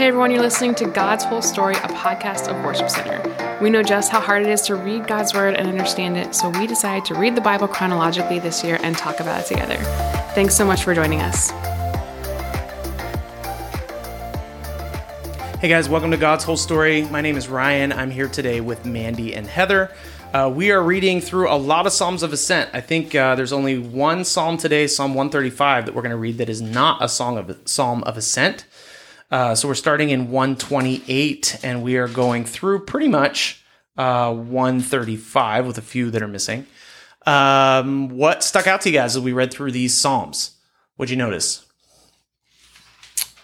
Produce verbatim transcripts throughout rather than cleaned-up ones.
Hey everyone, you're listening to God's Whole Story, a podcast of Worship Center. We know just how hard it is to read God's Word and understand it, so we decided to read the Bible chronologically this year and talk about it together. Thanks so much for joining us. Hey guys, welcome to God's Whole Story. My name is Ryan. I'm here today with Mandy and Heather. Uh, we are reading through a lot of Psalms of Ascent. I think uh, there's only one Psalm today, Psalm one thirty-five, that we're going to read that is not a song of Psalm of Ascent. Uh, so we're starting in one twenty-eight, and we are going through pretty much uh, one thirty-five with a few that are missing. Um, what stuck out to you guys as we read through these Psalms? What'd you notice?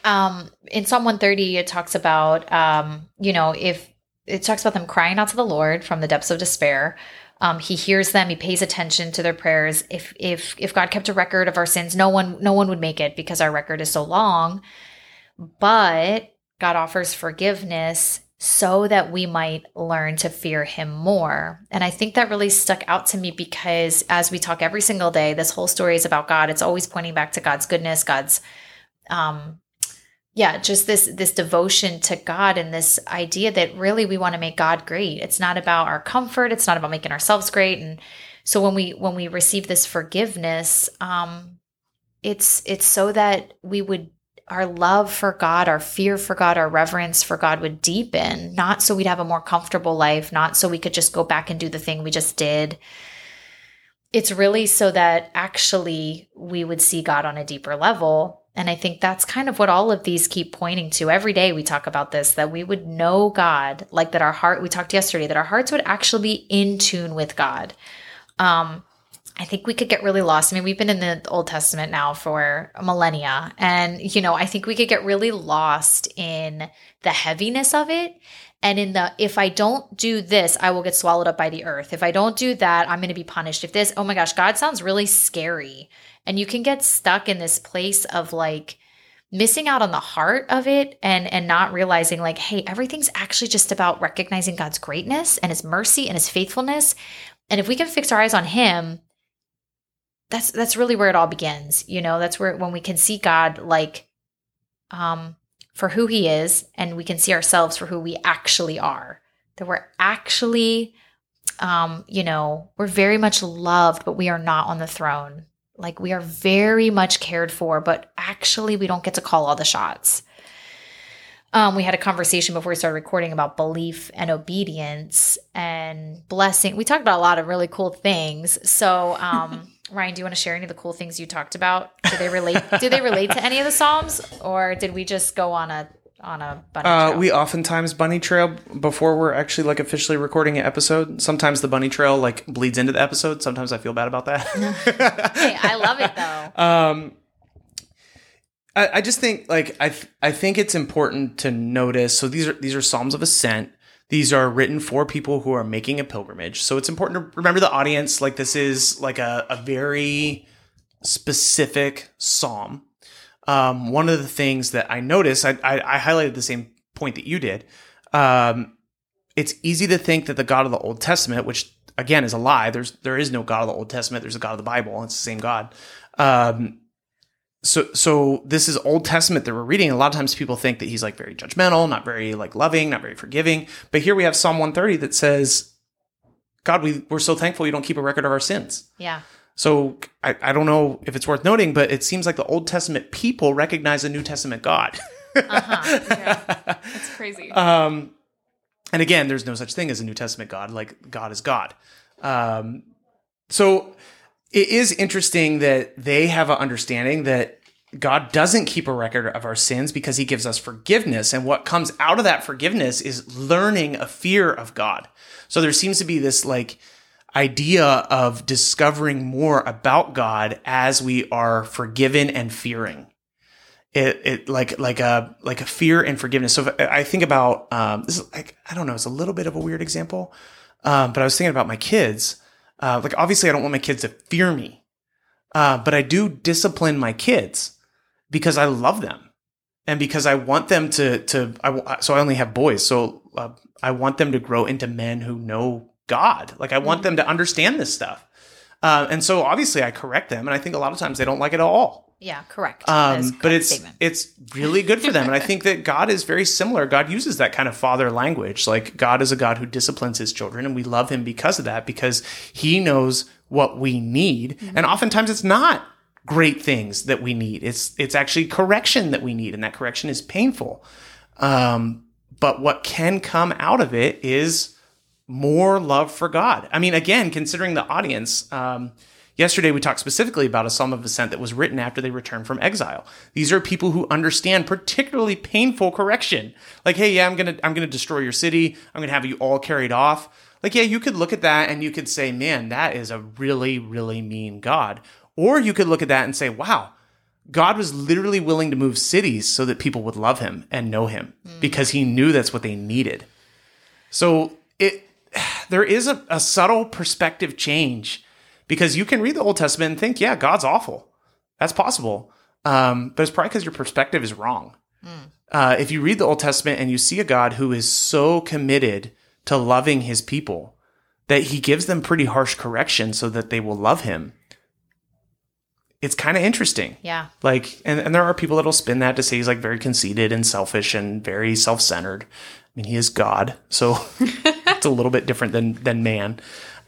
Um, in Psalm one thirty, it talks about, um, you know, if it talks about them crying out to the Lord from the depths of despair. Um, he hears them. He pays attention to their prayers. If if if God kept a record of our sins, no one no one would make it because our record is so long. But God offers forgiveness so that we might learn to fear him more. And I think that really stuck out to me because as we talk every single day, this whole story is about God. It's always pointing back to God's goodness, God's, um, yeah, just this, this devotion to God and this idea that really we want to make God great. It's not about our comfort. It's not about making ourselves great. And so when we, when we receive this forgiveness, um, it's, it's so that we would our love for God, our fear for God, our reverence for God would deepen, not so we'd have a more comfortable life, not so we could just go back and do the thing we just did. It's really so that actually we would see God on a deeper level. And I think that's kind of what all of these keep pointing to. Every day we talk about this, that we would know God, like that our heart, we talked yesterday, that our hearts would actually be in tune with God. Um, I think we could get really lost. I mean, we've been in the Old Testament now for millennia. And, you know, I think we could get really lost in the heaviness of it. And in the, if I don't do this, I will get swallowed up by the earth. If I don't do that, I'm going to be punished. If this, oh my gosh, God sounds really scary. And you can get stuck in this place of like missing out on the heart of it and, and not realizing like, hey, everything's actually just about recognizing God's greatness and his mercy and his faithfulness. And if we can fix our eyes on him, that's, that's really where it all begins. You know, that's where, when we can see God, like, um, for who he is, and we can see ourselves for who we actually are, that we're actually, um, you know, we're very much loved, but we are not on the throne. Like we are very much cared for, but actually we don't get to call all the shots. Um, we had a conversation before we started recording about belief and obedience and blessing. We talked about a lot of really cool things. So, um, Ryan, do you want to share any of the cool things you talked about? Do they relate? do they relate to any of the Psalms, or did we just go on a on a bunny uh, trail? We oftentimes bunny trail before we're actually like officially recording an episode. Sometimes the bunny trail like bleeds into the episode. Sometimes I feel bad about that. Hey, I love it though. Um, I, I just think like I th- I think it's important to notice. So these are these are Psalms of Ascent. These are written for people who are making a pilgrimage. So it's important to remember the audience. Like this is like a, a very specific psalm. Um, one of the things that I noticed, I, I, I highlighted the same point that you did. Um, it's easy to think that the God of the Old Testament, which again is a lie. There's, there is no God of the Old Testament. There's a God of the Bible. It's the same God. Um, So, so this is Old Testament that we're reading. A lot of times people think that he's like very judgmental, not very like loving, not very forgiving. But here we have Psalm one thirty that says, God, we, we're so thankful you don't keep a record of our sins. Yeah. So I, I don't know if it's worth noting, but it seems like the Old Testament people recognize the New Testament God. uh-huh. Yeah. That's crazy. Um, and again, there's no such thing as a New Testament God. Like God is God. Um, so it is interesting that they have an understanding that God doesn't keep a record of our sins because he gives us forgiveness. And what comes out of that forgiveness is learning a fear of God. So there seems to be this like idea of discovering more about God as we are forgiven and fearing it, it like, like a, like a fear and forgiveness. So if I think about, um, this is like, I don't know, it's a little bit of a weird example. Um, but I was thinking about my kids. Uh, like obviously I don't want my kids to fear me. Uh, but I do discipline my kids. Because I love them and because I want them to, to I, so I only have boys. So uh, I want them to grow into men who know God. Like I want them to understand this stuff. Uh, and so obviously I correct them, and I think a lot of times they don't like it at all. Yeah, correct. Um, correct but it's statement. It's really good for them. And I think that God is very similar. God uses that kind of father language. Like, God is a God who disciplines his children, and we love him because of that, because he knows what we need. Mm-hmm. And oftentimes it's not great things that we need. It's it's actually correction that we need, and that correction is painful. Um, but what can come out of it is more love for God. I mean, again, considering the audience, um, yesterday we talked specifically about a Psalm of Ascent that was written after they returned from exile. These are people who understand particularly painful correction. Like, hey, yeah, I'm gonna I'm gonna destroy your city. I'm gonna have you all carried off. Like, yeah, you could look at that and you could say, man, that is a really, really mean God. Or you could look at that and say, wow, God was literally willing to move cities so that people would love him and know him mm. because he knew that's what they needed. So it there is a, a subtle perspective change, because you can read the Old Testament and think, yeah, God's awful. That's possible. Um, but it's probably because your perspective is wrong. Mm. Uh, if you read the Old Testament and you see a God who is so committed to loving his people that he gives them pretty harsh correction so that they will love him, it's kind of interesting. Yeah. Like, and, and there are people that'll spin that to say he's like very conceited and selfish and very self-centered. I mean, he is God. So it's a little bit different than, than man.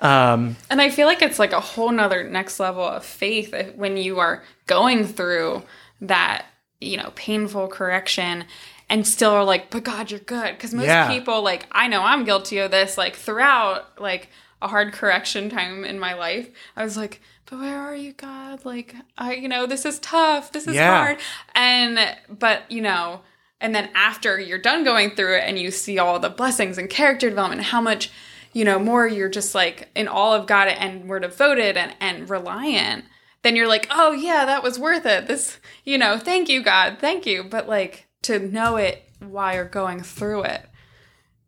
Um, and I feel like it's like a whole nother next level of faith when you are going through that, you know, painful correction and still are like, but God, you're good. Because most yeah. people, like, I know I'm guilty of this, like throughout, like, a hard correction time in my life, I was like, but where are you, God? Like, I, you know, this is tough. This is yeah. hard. And, but, you know, and then after you're done going through it and you see all the blessings and character development, how much, you know, more you're just like in all of God and we're devoted and, and reliant, then you're like, oh yeah, that was worth it. This, you know, thank you, God. Thank you. But like to know it while you're going through it.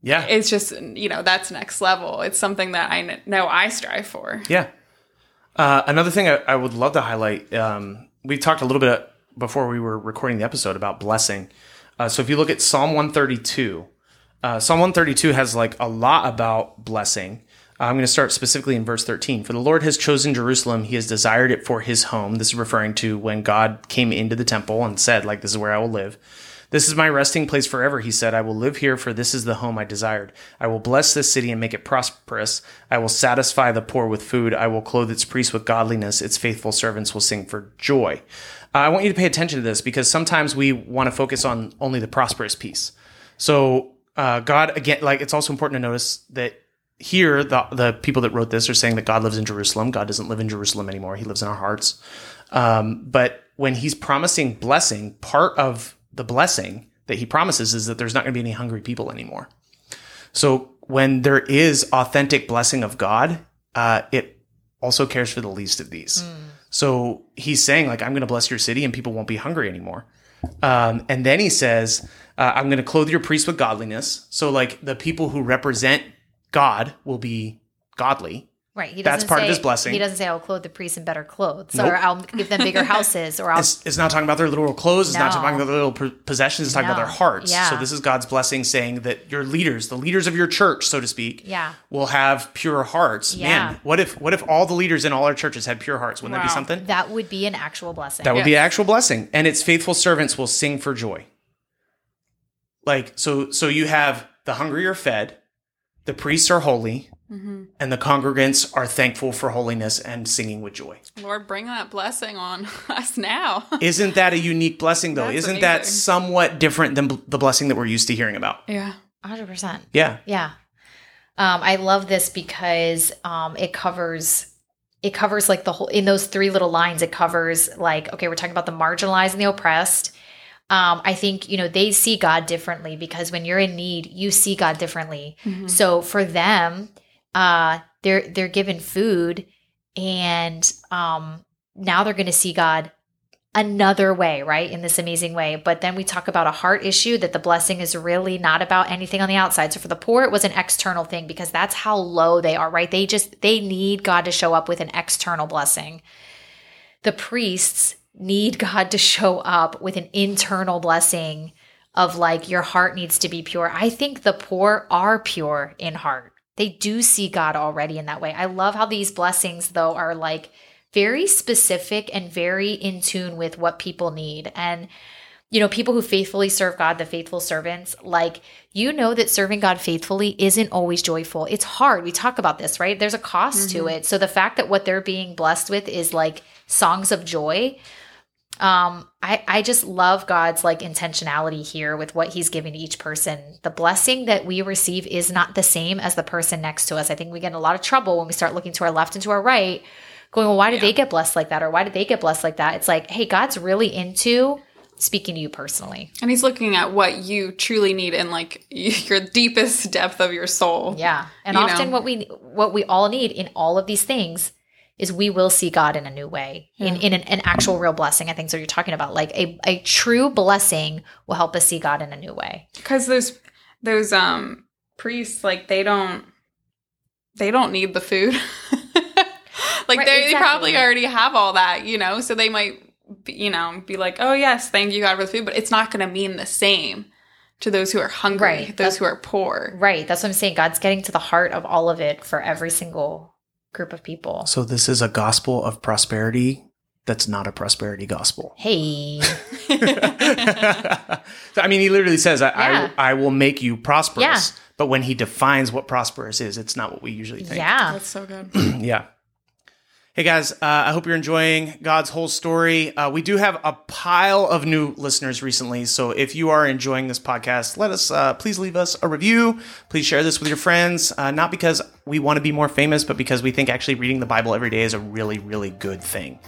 Yeah. It's just, you know, that's next level. It's something that I know I strive for. Yeah. Uh, another thing I, I would love to highlight, um, we talked a little bit before we were recording the episode about blessing. Uh, so if you look at Psalm one thirty-two, uh, Psalm one thirty-two has like a lot about blessing. Uh, I'm going to start specifically in verse thirteen. For the Lord has chosen Jerusalem. He has desired it for his home. This is referring to when God came into the temple and said, like, this is where I will live. This is my resting place forever, he said. I will live here, for this is the home I desired. I will bless this city and make it prosperous. I will satisfy the poor with food. I will clothe its priests with godliness. Its faithful servants will sing for joy. Uh, I want you to pay attention to this, because sometimes we want to focus on only the prosperous piece. So uh, God, again, like, it's also important to notice that here, the, the people that wrote this are saying that God lives in Jerusalem. God doesn't live in Jerusalem anymore. He lives in our hearts. Um, but when he's promising blessing, part of the blessing that he promises is that there's not going to be any hungry people anymore. So when there is authentic blessing of God, uh, it also cares for the least of these. Mm. So he's saying, like, I'm going to bless your city and people won't be hungry anymore. Um, and then he says, uh, I'm going to clothe your priests with godliness. So, like, the people who represent God will be godly. Right. He That's part say, of his blessing. He doesn't say, I'll clothe the priests in better clothes, nope. or I'll give them bigger houses. Or I'll... It's, it's not talking about their literal clothes. It's no. not talking about their little possessions. It's talking no. about their hearts. Yeah. So this is God's blessing, saying that your leaders, the leaders of your church, so to speak, yeah. will have pure hearts. Yeah. Man, what if what if all the leaders in all our churches had pure hearts? Wouldn't wow. that be something? That would be an actual blessing. That would yes. be an actual blessing. And its faithful servants will sing for joy. Like, so, so you have the hungry are fed, the priests are holy, mm-hmm. and the congregants are thankful for holiness and singing with joy. Lord, bring that blessing on us now. Isn't that a unique blessing, though? That's Isn't amazing. That somewhat different than b- the blessing that we're used to hearing about? Yeah, one hundred percent. Yeah. Yeah. Um, I love this because um, it covers... It covers, like, the whole... In those three little lines, it covers, like, okay, we're talking about the marginalized and the oppressed. Um, I think, you know, they see God differently, because when you're in need, you see God differently. Mm-hmm. So for them... Uh, they're, they're given food, and, um, now they're going to see God another way, right? In this amazing way. But then we talk about a heart issue, that the blessing is really not about anything on the outside. So for the poor, it was an external thing, because that's how low they are, right? They just, they need God to show up with an external blessing. The priests need God to show up with an internal blessing of, like, your heart needs to be pure. I think the poor are pure in heart. They do see God already in that way. I love how these blessings, though, are like very specific and very in tune with what people need. And, you know, people who faithfully serve God, the faithful servants, like, you know that serving God faithfully isn't always joyful. It's hard. We talk about this, right? There's a cost mm-hmm. to it. So the fact that what they're being blessed with is like songs of joy. Um, I, I just love God's like intentionality here with what he's giving to each person. The blessing that we receive is not the same as the person next to us. I think we get in a lot of trouble when we start looking to our left and to our right going, well, why did yeah. they get blessed like that? Or why did they get blessed like that? It's like, hey, God's really into speaking to you personally. And he's looking at what you truly need in like your deepest depth of your soul. Yeah. And you often know? what we, what we all need in all of these things is we will see God in a new way, yeah. in, in an, an actual real blessing. I think so you're talking about like a, a true blessing will help us see God in a new way. Because those, those um, priests, like they don't, they don't need the food. Like right, they, exactly. they probably already have all that, you know, so they might, be, you know, be like, oh yes, thank you God for the food, but it's not going to mean the same to those who are hungry, right. those that's, who are poor. Right. That's what I'm saying. God's getting to the heart of all of it for every single group of people. So this is a gospel of prosperity that's not a prosperity gospel. Hey. I mean, he literally says, I, yeah. I, I will make you prosperous. Yeah. But when he defines what prosperous is, it's not what we usually think. Yeah. That's so good. Yeah. Hey guys, uh, I hope you're enjoying God's Whole Story. Uh, we do have a pile of new listeners recently, so if you are enjoying this podcast, let us uh, please leave us a review. Please share this with your friends, uh, not because we want to be more famous, but because we think actually reading the Bible every day is a really, really good thing.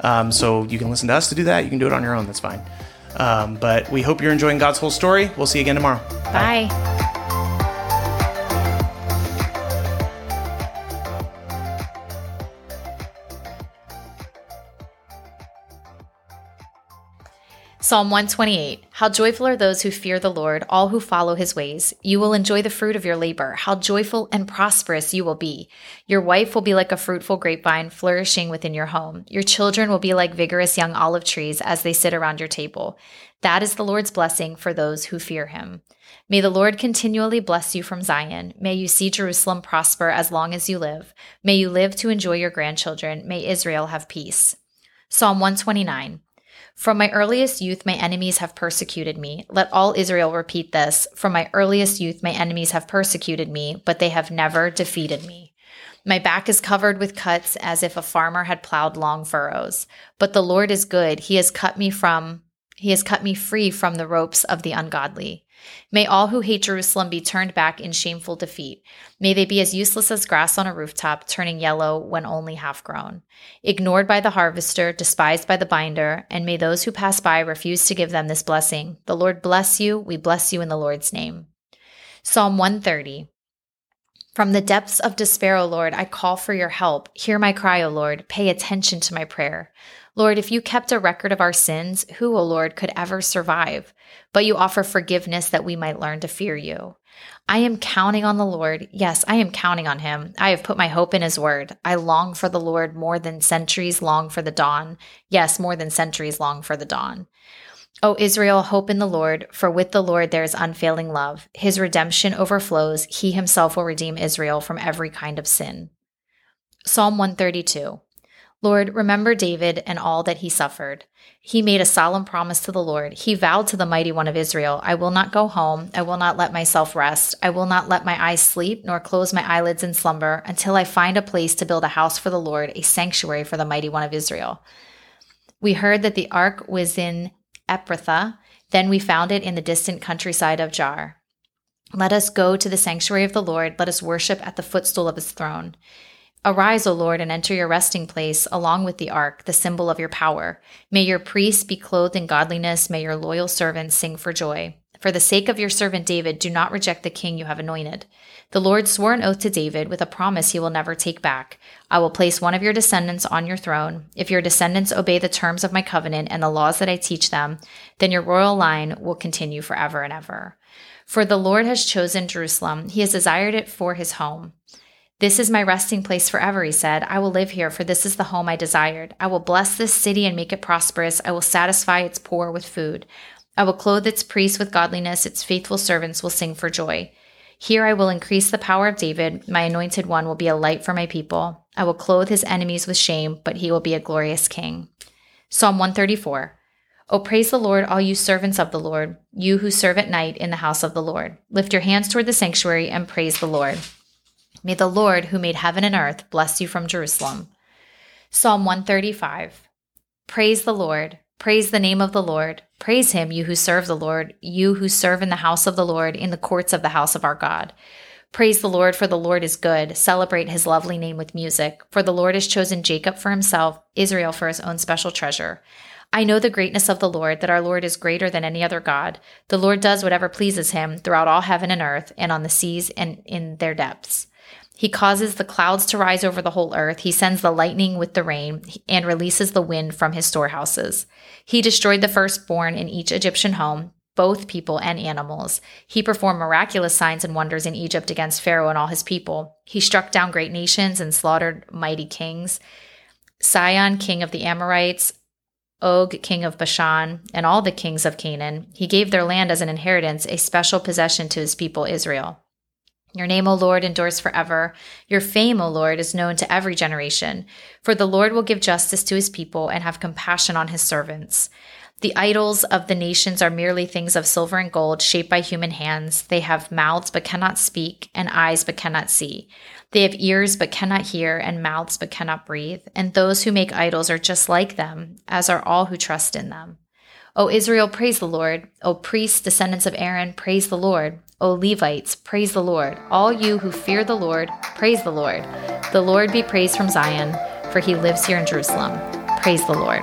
Mm. Um, so you can listen to us to do that. You can do it on your own. That's fine. Um, but we hope you're enjoying God's Whole Story. We'll see you again tomorrow. Bye. Bye. Psalm one twenty-eight, how joyful are those who fear the Lord, all who follow his ways. You will enjoy the fruit of your labor. How joyful and prosperous you will be. Your wife will be like a fruitful grapevine flourishing within your home. Your children will be like vigorous young olive trees as they sit around your table. That is the Lord's blessing for those who fear him. May the Lord continually bless you from Zion. May you see Jerusalem prosper as long as you live. May you live to enjoy your grandchildren. May Israel have peace. Psalm one twenty-nine. From my earliest youth, my enemies have persecuted me. Let all Israel repeat this. From my earliest youth, my enemies have persecuted me, but they have never defeated me. My back is covered with cuts as if a farmer had plowed long furrows. But the Lord is good. He has cut me from, he has cut me free from the ropes of the ungodly. May all who hate Jerusalem be turned back in shameful defeat. May they be as useless as grass on a rooftop, turning yellow when only half grown. Ignored by the harvester, despised by the binder, and may those who pass by refuse to give them this blessing. The Lord bless you. We bless you in the Lord's name. Psalm one thirty. From the depths of despair, O Lord, I call for your help. Hear my cry, O Lord. Pay attention to my prayer. Lord, if you kept a record of our sins, who, O Lord, could ever survive? But you offer forgiveness that we might learn to fear you. I am counting on the Lord. Yes, I am counting on him. I have put my hope in his word. I long for the Lord more than centuries long for the dawn. Yes, more than centuries long for the dawn. O Israel, hope in the Lord, for with the Lord there is unfailing love. His redemption overflows. He himself will redeem Israel from every kind of sin. Psalm one thirty-two. Lord, remember David and all that he suffered. He made a solemn promise to the Lord. He vowed to the Mighty One of Israel, I will not go home. I will not let myself rest. I will not let my eyes sleep, nor close my eyelids in slumber, until I find a place to build a house for the Lord, a sanctuary for the Mighty One of Israel. We heard that the ark was in Ephrathah, then we found it in the distant countryside of Jar. Let us go to the sanctuary of the Lord, let us worship at the footstool of his throne. Arise, O Lord, and enter your resting place along with the ark, the symbol of your power. May your priests be clothed in godliness, may your loyal servants sing for joy. For the sake of your servant David, do not reject the king you have anointed. The Lord swore an oath to David with a promise he will never take back. I will place one of your descendants on your throne. If your descendants obey the terms of my covenant and the laws that I teach them, then your royal line will continue forever and ever. For the Lord has chosen Jerusalem. He has desired it for his home. This is my resting place forever, he said. I will live here, for this is the home I desired. I will bless this city and make it prosperous. I will satisfy its poor with food. I will clothe its priests with godliness. Its faithful servants will sing for joy. Here I will increase the power of David. My anointed one will be a light for my people. I will clothe his enemies with shame, but he will be a glorious king. Psalm one thirty-four. Oh, praise the Lord, all you servants of the Lord, you who serve at night in the house of the Lord. Lift your hands toward the sanctuary and praise the Lord. May the Lord, who made heaven and earth, bless you from Jerusalem. Psalm one thirty-five. Praise the Lord. Praise the name of the Lord. Praise him, you who serve the Lord, you who serve in the house of the Lord, in the courts of the house of our God. Praise the Lord, for the Lord is good. Celebrate his lovely name with music. For the Lord has chosen Jacob for himself, Israel for his own special treasure. I know the greatness of the Lord, that our Lord is greater than any other God. The Lord does whatever pleases him throughout all heaven and earth, and on the seas and in their depths. He causes the clouds to rise over the whole earth. He sends the lightning with the rain and releases the wind from his storehouses. He destroyed the firstborn in each Egyptian home, both people and animals. He performed miraculous signs and wonders in Egypt against Pharaoh and all his people. He struck down great nations and slaughtered mighty kings. Sihon, king of the Amorites, Og, king of Bashan, and all the kings of Canaan. He gave their land as an inheritance, a special possession to his people Israel. Your name, O Lord, endures forever. Your fame, O Lord, is known to every generation. For the Lord will give justice to his people and have compassion on his servants. The idols of the nations are merely things of silver and gold, shaped by human hands. They have mouths but cannot speak, and eyes but cannot see. They have ears but cannot hear, and mouths but cannot breathe. And those who make idols are just like them, as are all who trust in them. O Israel, praise the Lord. O priests, descendants of Aaron, praise the Lord. O Levites, praise the Lord. All you who fear the Lord, praise the Lord. The Lord be praised from Zion, for he lives here in Jerusalem. Praise the Lord.